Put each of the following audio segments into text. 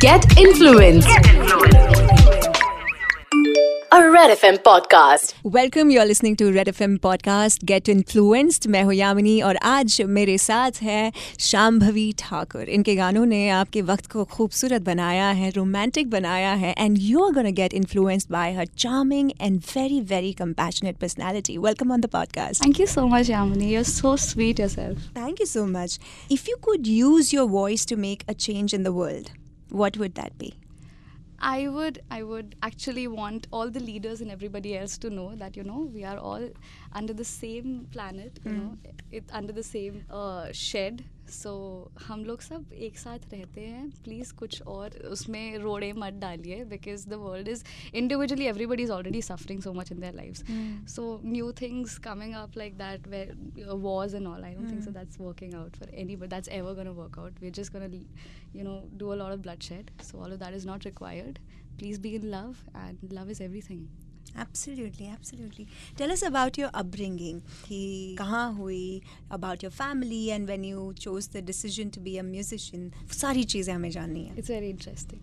Get influence. Get influence. A Red FM podcast. Welcome, you're listening to Red FM podcast Get Influenced. मैं हूँ यामिनी और आज मेरे साथ है शांभवी ठाकुर. इनके गानों ने आपके वक्त को खूबसूरत बनाया है, रोमांटिक बनाया है. And you're gonna get influenced by her charming and very, very compassionate personality. Welcome on the podcast. Thank you so much, Yamini. You're so sweet yourself. Thank you so much. If you could use your voice to make a change in the world, what would that be? I would actually want all the leaders and everybody else to know that, you know, we are all under the same planet, you know, it's under the same shed. So, हम लोग सब एक साथ रहते हैं. Please कुछ और उसमें रोड़े मत डालिए because the world is individually everybody is already suffering so much in their lives. So, new things coming up like that, where wars and all, I don't think so that's working out for anybody. That's ever going to work out. We're just going to, you know, do a lot of bloodshed. So, all of that is not required. Please be in love and love is everything. Absolutely, absolutely. Tell us about your upbringing. कहाँ हुई, about your family and when you chose the decision to be a musician. सारी चीज़ें हमें जाननी है. It's very interesting.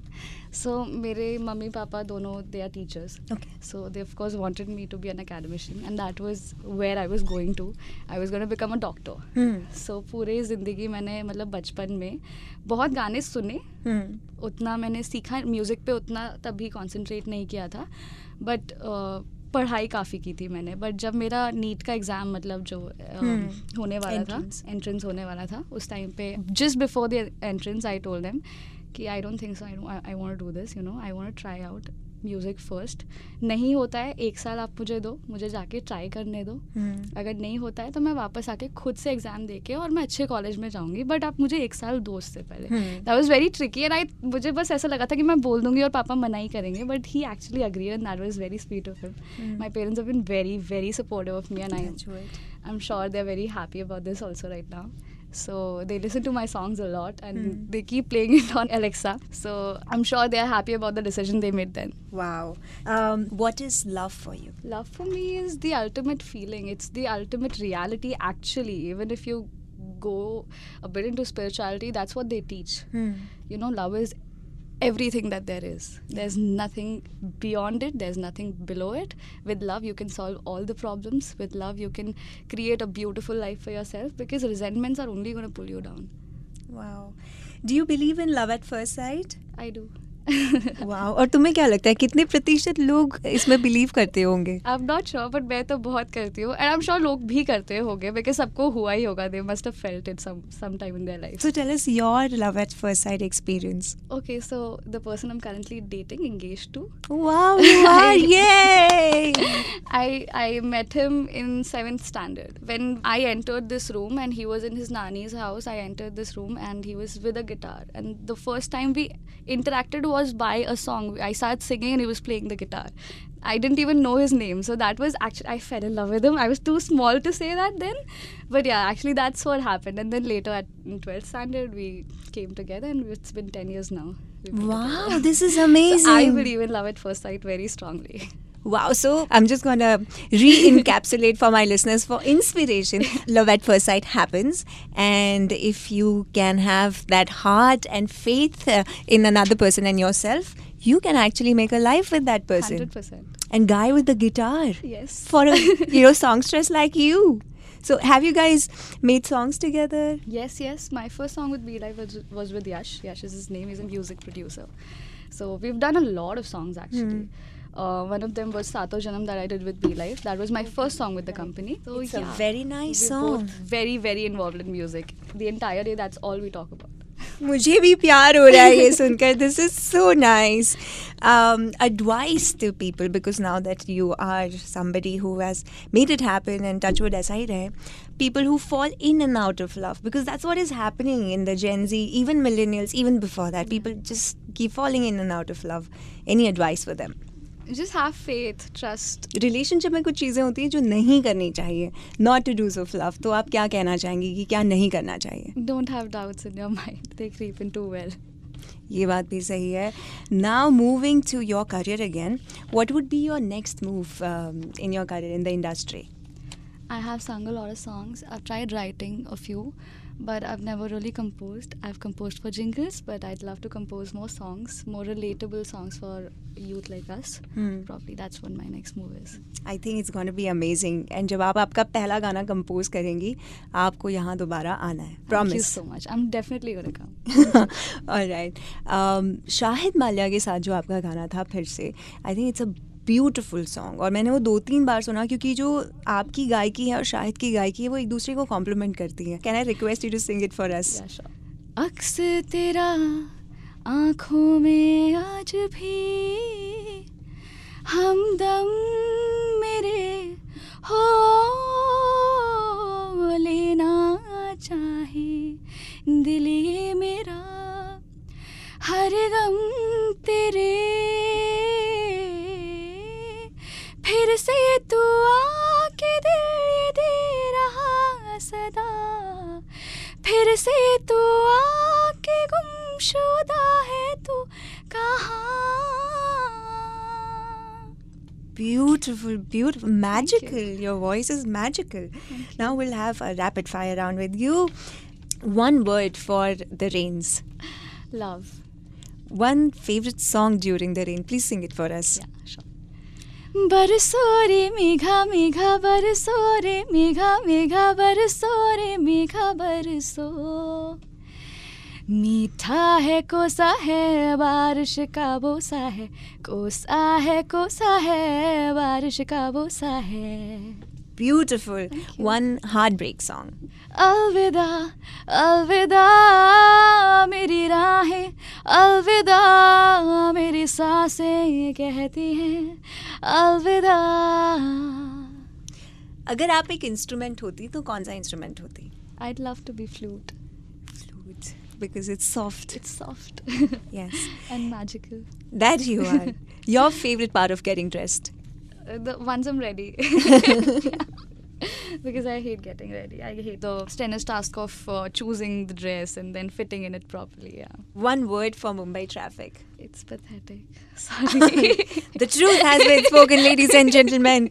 So, मेरे mummy papa दोनों, they are teachers. Okay. So, they of course wanted me to be an academician and that was where I was going to. I was going to become a doctor. So, पूरे ज़िंदगी मैंने मतलब बचपन में बहुत गाने सुने. उतना मैंने सीखा म्यूज़िक पे, उतना तभी कॉन्सेंट्रेट नहीं किया था. बट पढ़ाई काफ़ी की थी मैंने. बट जब मेरा नीट का एग्ज़ाम मतलब जो होने वाला था, एंट्रेंस होने वाला था, उस टाइम पे just before the entrance I told them कि I don't think so, I want to do this, you know, I want to try out music first. नहीं होता है, एक साल आप मुझे दो, मुझे जाके ट्राई करने दो. अगर नहीं होता है तो मैं वापस आके खुद से एग्ज़ाम दे के और मैं अच्छे कॉलेज में जाऊँगी. बट आप मुझे एक साल दो उससे पहले. That was very tricky and I, मुझे बस ऐसा लगा था कि मैं बोल दूँगी और पापा मना ही करेंगे. But he actually agreed and that was very sweet of him. My parents have been very very supportive of me and I am sure they are very happy about this also right now. So they listen to my songs a lot and they keep playing it on Alexa. So I'm sure they are happy about the decision they made then. Wow. What is love for you? Love for me is the ultimate feeling. It's the ultimate reality actually. Even if you go a bit into spirituality, that's what they teach. You know, love is everything that there is. There's nothing beyond it. There's nothing below it. With love, you can solve all the problems. With love, you can create a beautiful life for yourself because resentments are only going to pull you down. Wow. Do you believe in love at first sight? I do. Wow. और तुम्हें क्या लगता है कितने प्रतिशत लोग इसमें believe करते होंगे? I am not sure but मैं तो बहुत करती हूँ एंड आई एम श्योर लोग भी करते होंगे बिकॉज सबको हुआ ही होगा. They must have felt it some time in their life. So tell us your love at first sight experience. Okay so the person I am currently dating engage to. Wow yay! I met him in 7th standard. When I entered this room and he was in his nani's house, I entered this room and he was with a guitar. And the first time we interacted was by a song. I started singing and he was playing the guitar. I didn't even know his name. So that was actually, I fell in love with him. I was too small to say that then. But yeah, actually that's what happened. And then later at 12th standard, we came together and it's been 10 years now. Wow, this is amazing. So I believe in love at first sight very strongly. Wow, so I'm just going to re-encapsulate for my listeners for inspiration. Love at first sight happens and if you can have that heart and faith in another person and yourself, you can actually make a life with that person. 100%. And guy with the guitar. Yes. For a, you know, songstress like you. So, have you guys made songs together? Yes, yes. My first song with B-Life was with Yash. Yash is his name. He's a music producer. So, we've done a lot of songs actually. One of them was Sato Janam that I did with B-Life. That was my first song with the company. So, it's a very nice song. Very, very involved in music. The entire day, that's all we talk about. मुझे भी प्यार हो रहा है ये सुनकर. This is so nice. Advice to people because now that you are somebody who has made it happen and touch wood ऐसा ही रहे. People who fall in and out of love because that's what is happening in the gen Z, even millennials, even before that people just keep falling in and out of love. Any advice for them? Just have faith, trust. Relationship में कुछ चीज़ें होती हैं जो नहीं करनी चाहिए. Not to do's of love. तो आप क्या कहना चाहेंगी कि क्या नहीं करना चाहिए? Don't have doubts in your mind. They creep in too well. ये बात भी सही है. Now moving to your career again. What would be your next move in your career in the industry? I have sung a lot of songs. I've tried writing a few. but I've never really composed. I've composed for jingles, but I'd love to compose more songs, more relatable songs for youth like us. Probably that's what my next move is. I think it's going to be amazing. And जब आप आपका पहला गाना compose करेंगी, आपको यहाँ दोबारा आना है. Promise. Thank you so much. I'm definitely going to come. All right. Shahid Mallya के साथ जो आपका गाना था फिर से, I think it's a beautiful song और मैंने वो 2-3 बार सुना क्योंकि जो आपकी गायकी है और शाहिद की गायकी है वो एक दूसरे को कॉम्प्लीमेंट करती है. Can I request you to sing it for us? अक्स तेरा आँखों में आज भी हमदम मेरे हो लेना चाहे दिल ये मेरा हर गम तेरे फिर से तू आके दे रहा सदा फिर से तू आके गुमशुदा है तू कहाँ. Beautiful, beautiful, magical. Your voice is magical. Now we'll have a rapid fire round with you. One word for the rains. Love. One favorite song during the rain. Please sing it for us. Yeah, sure. बरसो रे मेघा मेघा बरसो रे मेघा बरसो मीठा है कोसा है बारिश का बोसा है कोसा है बारिश का बोसा है. Beautiful. One heartbreak song. अलविदा अलविदा मेरी राहें अलविदा मेरी सांसें कहती हैं अलविदा. अगर आप एक इंस्ट्रूमेंट होती तो कौन सा इंस्ट्रूमेंट होती? I'd love to be flute. Flute. Because it's soft. It's soft. Yes. And magical. That you are. Your favorite part of getting dressed? The once I'm ready. Because I hate getting ready. I hate the strenuous task of choosing the dress and then fitting in it properly. Yeah. One word for Mumbai traffic. It's pathetic. Sorry. The truth has been spoken, ladies and gentlemen.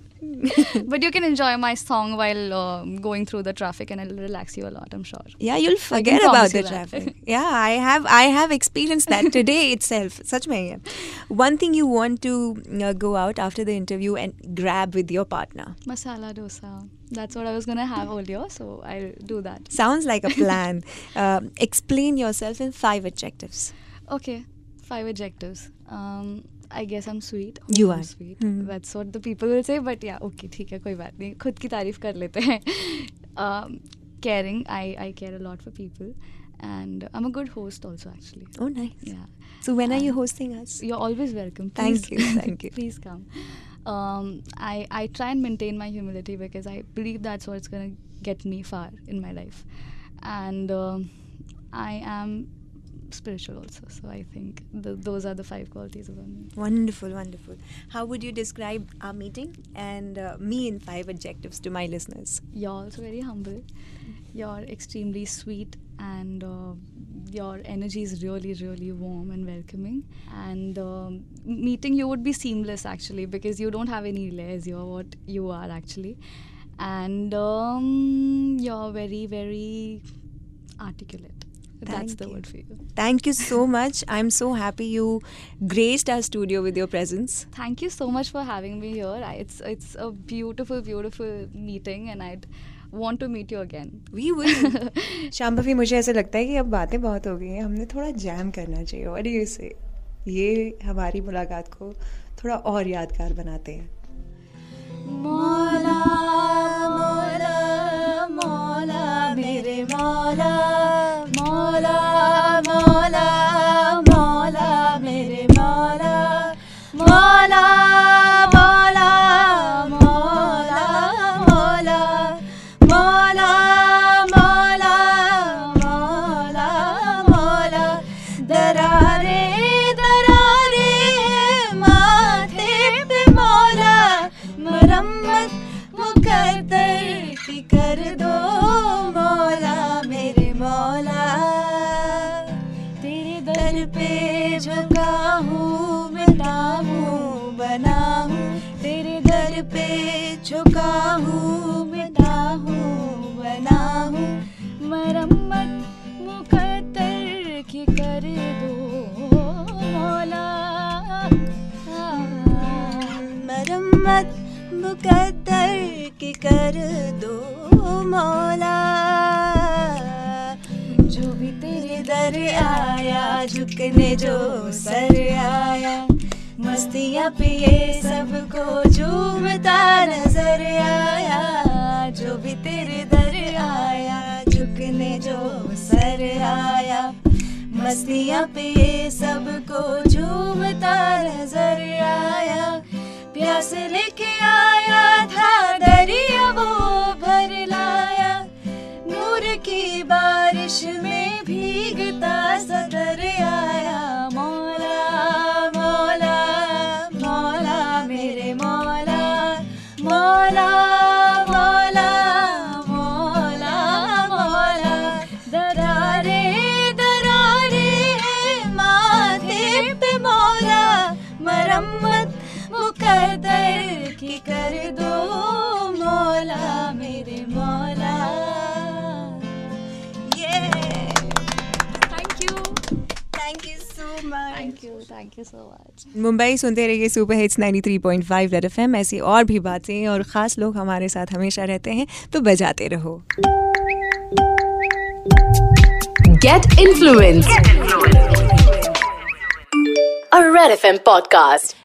But you can enjoy my song while going through the traffic, and it'll relax you a lot, I'm sure. Yeah, you'll forget about the traffic. Yeah, I have experienced that today itself. Sach mein hai. One thing you want to go out after the interview and grab with your partner. Masala dosa. That's what I was going to have earlier, so I'll do that. Sounds like a plan. Explain yourself in 5 adjectives. Okay, 5 adjectives. I guess I'm sweet. You are. I'm sweet. Mm-hmm. That's what the people will say, but yeah, okay, ठीक है, कोई बात नहीं. खुद की तारीफ कर लेते हैं. Caring. I care a lot for people. And I'm a good host also, actually. Oh, nice. Yeah. So when are you hosting us? You're always welcome. Please. Thank you. Thank you. Please come. I try and maintain my humility because I believe that's what's going to get me far in my life. And I am spiritual also, so I think those are the 5 qualities of me. Wonderful, wonderful. How would you describe our meeting and me in 5 adjectives to my listeners? You're also very humble. You're extremely sweet and your energy is really, really warm and welcoming. And meeting you would be seamless actually because you don't have any layers. You're what you are actually. And you're very, very articulate. That's the word for you. Thank you so much. I'm so happy you graced our studio with your presence. Thank you so much for having me here. It's a beautiful, beautiful meeting and I'd want to meet you again. We will. Shambhavi, मुझे ऐसा लगता है कि अब बातें बहुत हो गई हैं, हमने थोड़ा जैम करना चाहिए और ये हमारी मुलाकात को थोड़ा और यादगार बनाते हैं. मौला मौला मौला मेरे मौला मौला मौला मौला मेरे मौला मौला मौला मौला मौला मौला मौला मौला मौला दरारे दरारे माथे पे मौला मरम्मत मुकद्दर की कर दो मौला मेरे मौला तेरे दर पे झुका हूँ मिटा हूँ बना हूँ तेरे दर पे झुका हूँ मिटा हूँ बना हूँ मरम्मत के कर दो मौला, मरम्मत मुकद्दर की कर दो मौला। जो भी तेरे दर आया, झुकने जो सर आया, मस्तियाँ पिए सबको झूमता नजर आया। जो भी तेरे दर आया, झुकने जो सर आया, मस्तियाँ पिए सबको झूमता नजर आया। प्यास लेके आया था दरिया वो भर लाया, नूर की बारिश में भीगता सदर आया। मौला मौला मौला मेरे मौला, मौला मौला मौला मौला। दरारे दरारे है माथे पे मौला, मरम्मत मुकद्दर की कर दो मौला मेरे मौला। ये thank you so much, thank you so much. Mumbai सुनते रहिए सुपर हिट्स 93.5 रेड FM। ऐसी और भी बातें और ख़ास लोग हमारे साथ हमेशा रहते हैं, तो बजाते रहो। Get influence, a Red FM podcast.